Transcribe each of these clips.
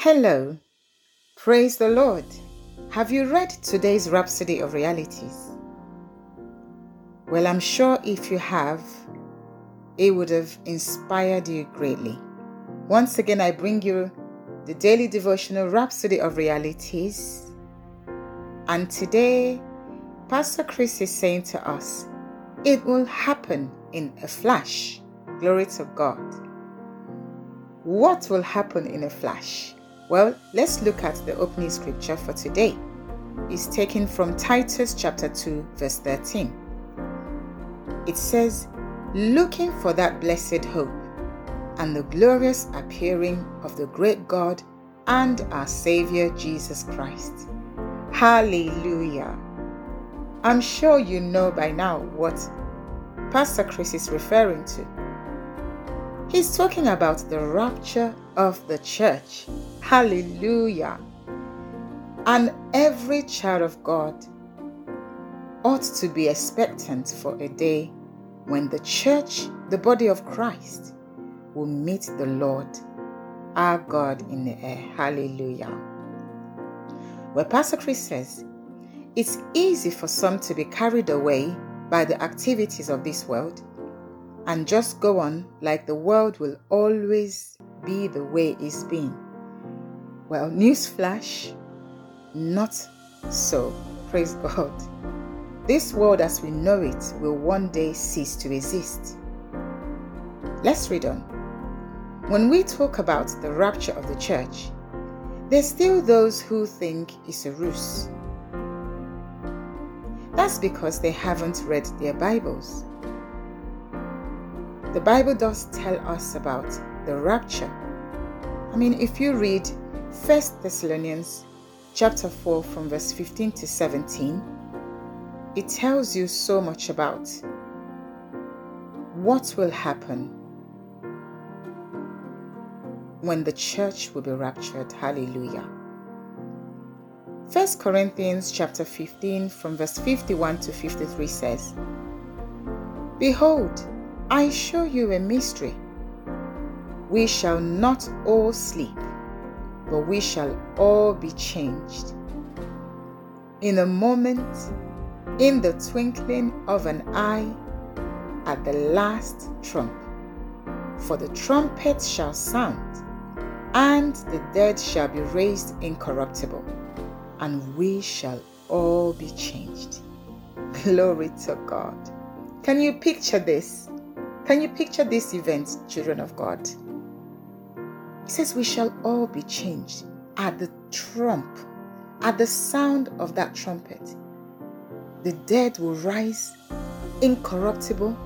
Hello, praise the Lord. Have you read today's Rhapsody of Realities? Well, I'm sure if you have, it would have inspired you greatly. Once again, I bring you the daily devotional Rhapsody of Realities. And today, Pastor Chris is saying to us, it will happen in a flash. Glory to God. What will happen in a flash? Well, let's look at the opening scripture for today. It's taken from Titus chapter 2, verse 13. It says, looking for that blessed hope and the glorious appearing of the great God and our Savior Jesus Christ. Hallelujah! I'm sure you know by now what Pastor Chris is referring to. He's talking about the rapture of the church. Hallelujah! And every child of God ought to be expectant for a day when the church, the body of Christ, will meet the Lord, our God, in the air. Hallelujah! Where Pastor Chris says, it's easy for some to be carried away by the activities of this world and just go on like the world will always be the way it's been. Well, newsflash, not so. Praise God. This world as we know it will one day cease to exist. Let's read on. When we talk about the rapture of the church, there's still those who think it's a ruse. That's because they haven't read their Bibles. The Bible does tell us about the rapture. If you read First Thessalonians chapter 4 from verse 15 to 17, it tells you so much about what will happen when the church will be raptured. Hallelujah. First Corinthians chapter 15 from verse 51 to 53 says, behold, I show you a mystery. We shall not all sleep, but we shall all be changed. In a moment, in the twinkling of an eye, at the last trump. For the trumpet shall sound, and the dead shall be raised incorruptible, and we shall all be changed. Glory to God. Can you picture this? Can you picture this event, children of God? It says we shall all be changed at the trump, at the sound of that trumpet. The dead will rise incorruptible,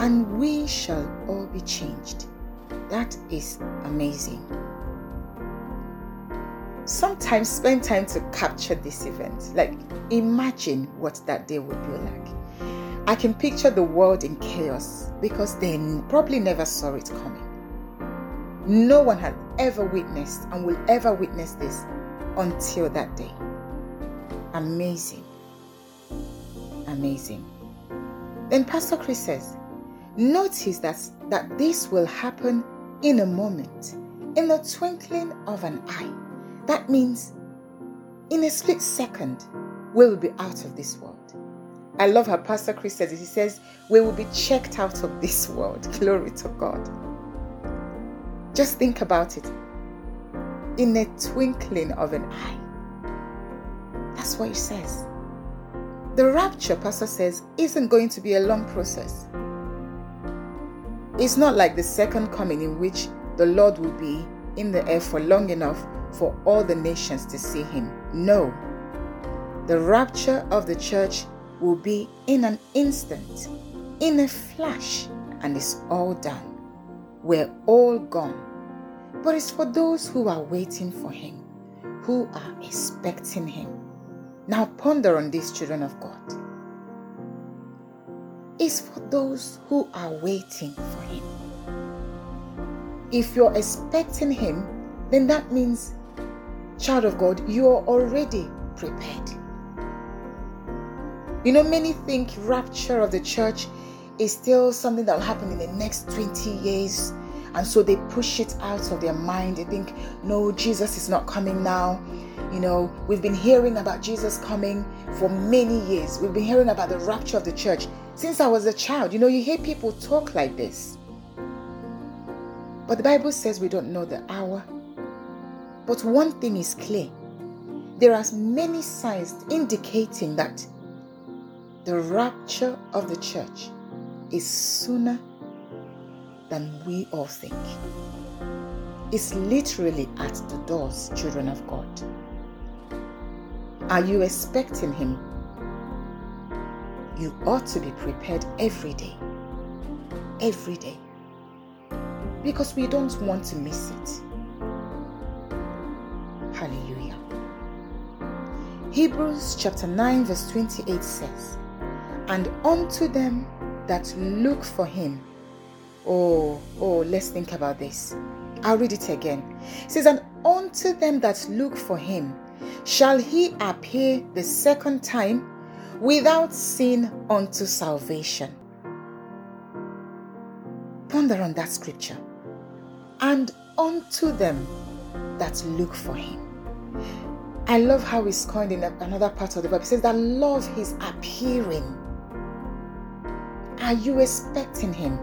and we shall all be changed. That is amazing. Sometimes spend time to capture this event. Imagine what that day would be like. I can picture the world in chaos because they probably never saw it coming. No one had ever witnessed and will ever witness this until that day. Amazing. Amazing. Then Pastor Chris says, notice that this will happen in a moment, in the twinkling of an eye. That means in a split second, we will be out of this world. I love how Pastor Chris says it. He says, we will be checked out of this world. Glory to God. Just think about it. In the twinkling of an eye. That's what he says. The rapture, Pastor says, isn't going to be a long process. It's not like the second coming in which the Lord will be in the air for long enough for all the nations to see him. No. The rapture of the church will be in an instant, in a flash, and it's all done. We're all gone. But it's for those who are waiting for him, who are expecting him. Now ponder on these, children of God. It's for those who are waiting for him. If you're expecting him, then that means, child of God, you're already prepared. Many think rapture of the church is still something that will happen in the next 20 years And so they push it out of their mind. They think, no, Jesus is not coming now. You know, we've been hearing about Jesus coming for many years. We've been hearing about the rapture of the church since I was a child. You know, you hear people talk like this. But the Bible says we don't know the hour. But one thing is clear. There are many signs indicating that the rapture of the church is sooner than we all think. It's literally at the doors, children of God. Are you expecting him? You ought to be prepared every day. Every day. Because we don't want to miss it. Hallelujah. Hebrews chapter 9 verse 28 says, "And unto them that look for him." Oh, let's think about this. I'll read it again. It says, "And unto them that look for him shall he appear the second time without sin unto salvation." Ponder on that scripture. And unto them that look for him. I love how it's coined in another part of the Bible. It says that love his appearing. Are you expecting him?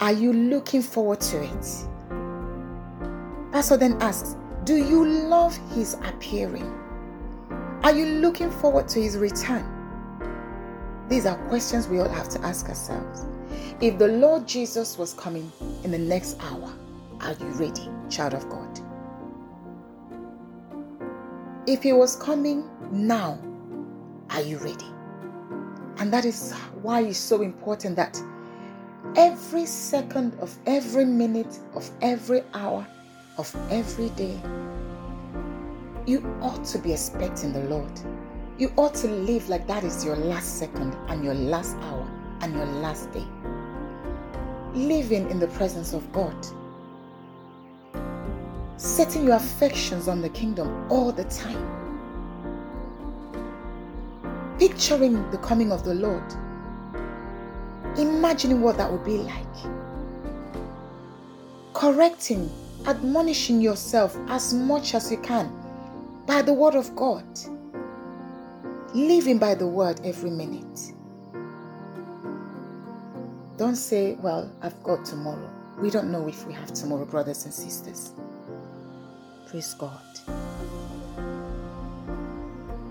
Are you looking forward to it? Pastor then asks, do you love his appearing? Are you looking forward to his return? These are questions we all have to ask ourselves. If the Lord Jesus was coming in the next hour, are you ready, child of God? If he was coming now, are you ready? And that is why it's so important that every second of every minute of every hour of every day, you ought to be expecting the Lord. You ought to live like that is your last second and your last hour and your last day. Living in the presence of God. Setting your affections on the kingdom all the time. Picturing the coming of the Lord. Imagining what that would be like. Correcting, admonishing yourself as much as you can by the word of God. Living by the word every minute. Don't say, well, I've got tomorrow. We don't know if we have tomorrow, brothers and sisters. Praise God.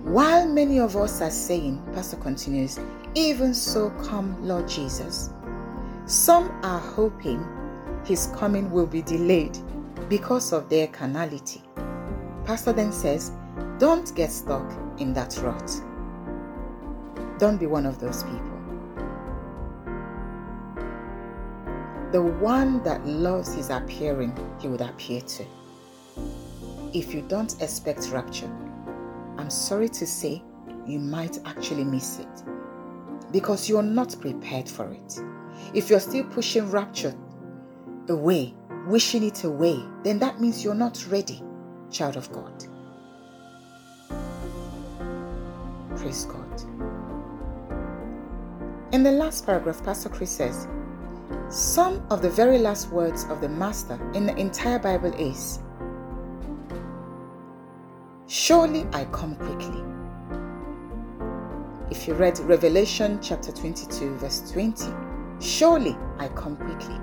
While many of us are saying, Pastor continues, even so come Lord Jesus. Some are hoping his coming will be delayed because of their carnality. Pastor then says, don't get stuck in that rut. Don't be one of those people. The one that loves his appearing, he would appear to. If you don't expect rapture, I'm sorry to say, you might actually miss it. Because you're not prepared for it. If you're still pushing rapture away, wishing it away, then that means you're not ready, child of God. Praise God. In the last paragraph, Pastor Chris says, some of the very last words of the Master in the entire Bible is, surely I come quickly. If you read Revelation chapter 22 verse 20, surely I come quickly.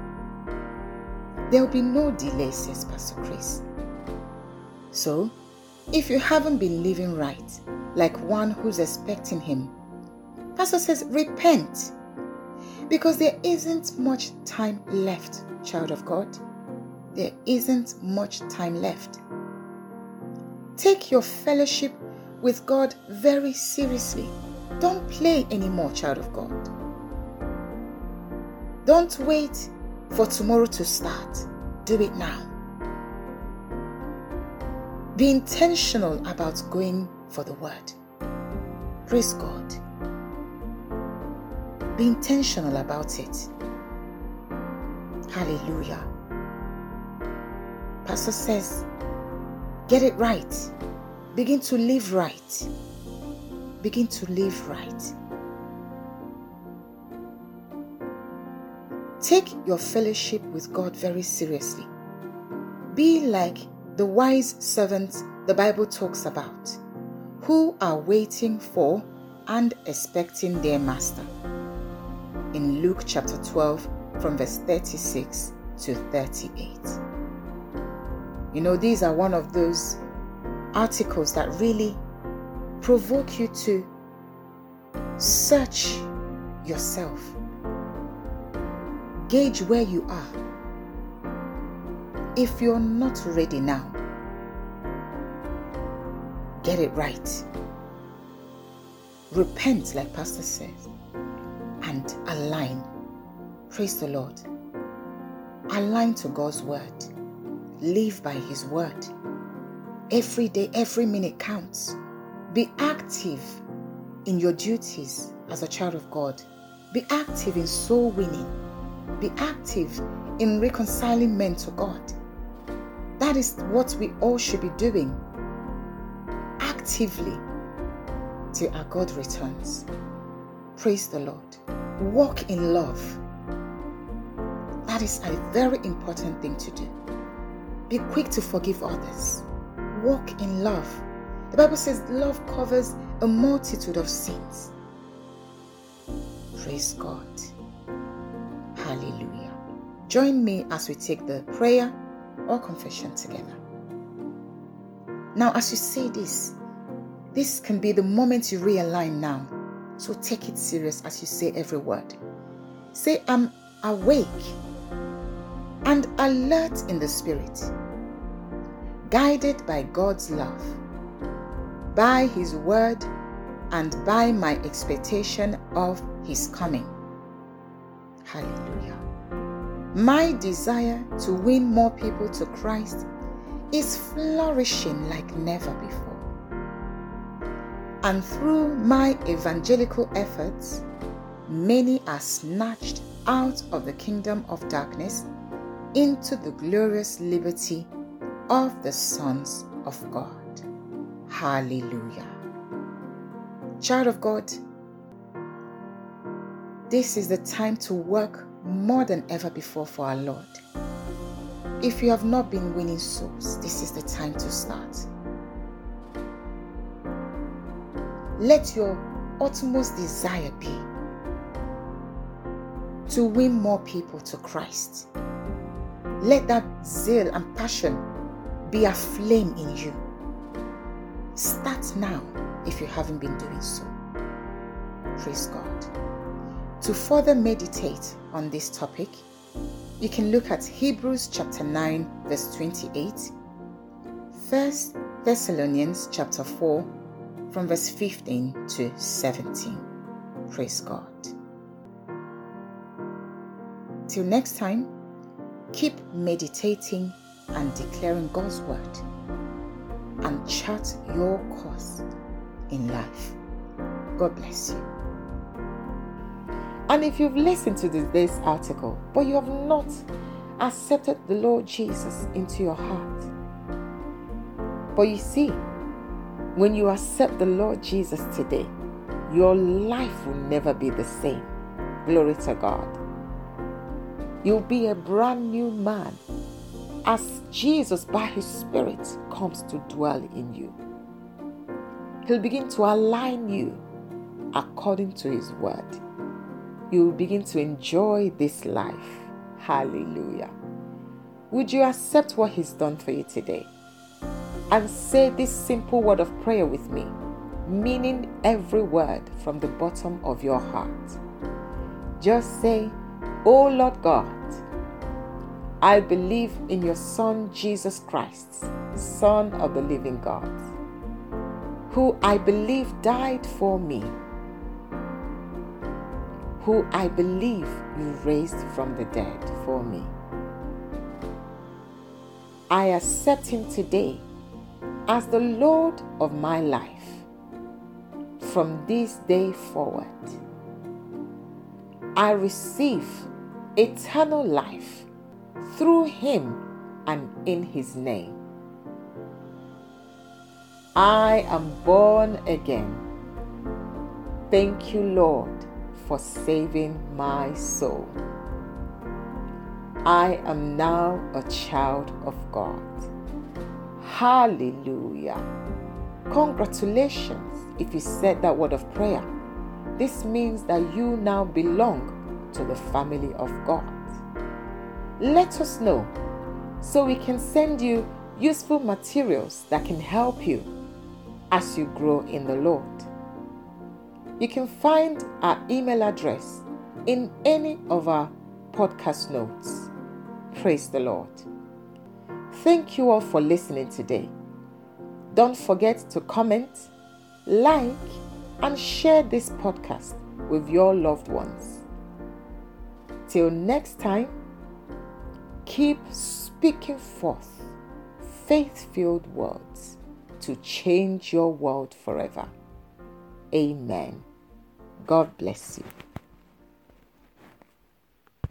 There will be no delay, says Pastor Chris. So, if you haven't been living right, like one who's expecting him, Pastor says repent, because there isn't much time left, child of God. There isn't much time left. Take your fellowship with God very seriously. Don't play anymore, child of God. Don't wait for tomorrow to start. Do it now. Be intentional about going for the word. Praise God. Be intentional about it. Hallelujah. Pastor says, get it right. Begin to live right. Begin to live right. Take your fellowship with God very seriously. Be like the wise servants the Bible talks about, who are waiting for and expecting their master. In Luke chapter 12, from verse 36 to 38. You know, these are one of those articles that really provoke you to search yourself. Gauge where you are. If you're not ready now, get it right. Repent, like Pastor says, and align. Praise the Lord. Align to God's word. Live by His word. Every day, every minute counts. Be active in your duties as a child of God. Be active in soul winning. Be active in reconciling men to God. That is what we all should be doing actively till our God returns. Praise the Lord. Walk in love. That is a very important thing to do. Be quick to forgive others. Walk in love. The Bible says love covers a multitude of sins. Praise God. Hallelujah. Join me as we take the prayer or confession together. Now, as you say this can be the moment you realign now. So take it serious as you say every word. Say, I'm awake and alert in the Spirit, guided by God's love, by His word, and by my expectation of His coming. Hallelujah. My desire to win more people to Christ is flourishing like never before. And through my evangelical efforts, many are snatched out of the kingdom of darkness into the glorious liberty of the sons of God. Hallelujah. Child of God, this is the time to work more than ever before for our Lord. If you have not been winning souls, this is the time to start. Let your utmost desire be to win more people to Christ. Let that zeal and passion be aflame in you. Start now if you haven't been doing so. Praise God. To further meditate on this topic, you can look at Hebrews chapter 9 verse 28, First Thessalonians chapter 4 from verse 15 to 17. Praise God. Till next time, keep meditating and declaring God's word, and chart your course in life. God bless you. And if you've listened to this article, but you have not accepted the Lord Jesus into your heart, but you see, when you accept the Lord Jesus today, your life will never be the same. Glory to God. You'll be a brand new man as Jesus by His Spirit comes to dwell in you. He'll begin to align you according to His word. You will begin to enjoy this life. Hallelujah. Would you accept what He's done for you today? And say this simple word of prayer with me, meaning every word from the bottom of your heart. Just say, Oh Lord God, I believe in your Son Jesus Christ, Son of the living God, who I believe died for me, who I believe you raised from the dead for me. I accept Him today as the Lord of my life from this day forward. I receive eternal life through Him and in His name. I am born again. Thank you, Lord, for saving my soul. I am now a child of God. Hallelujah. Congratulations if you said that word of prayer. This means that you now belong to the family of God. Let us know so we can send you useful materials that can help you as you grow in the Lord. You can find our email address in any of our podcast notes. Praise the Lord. Thank you all for listening today. Don't forget to comment, like, and share this podcast with your loved ones. Till next time, keep speaking forth faith-filled words to change your world forever. Amen. God bless you.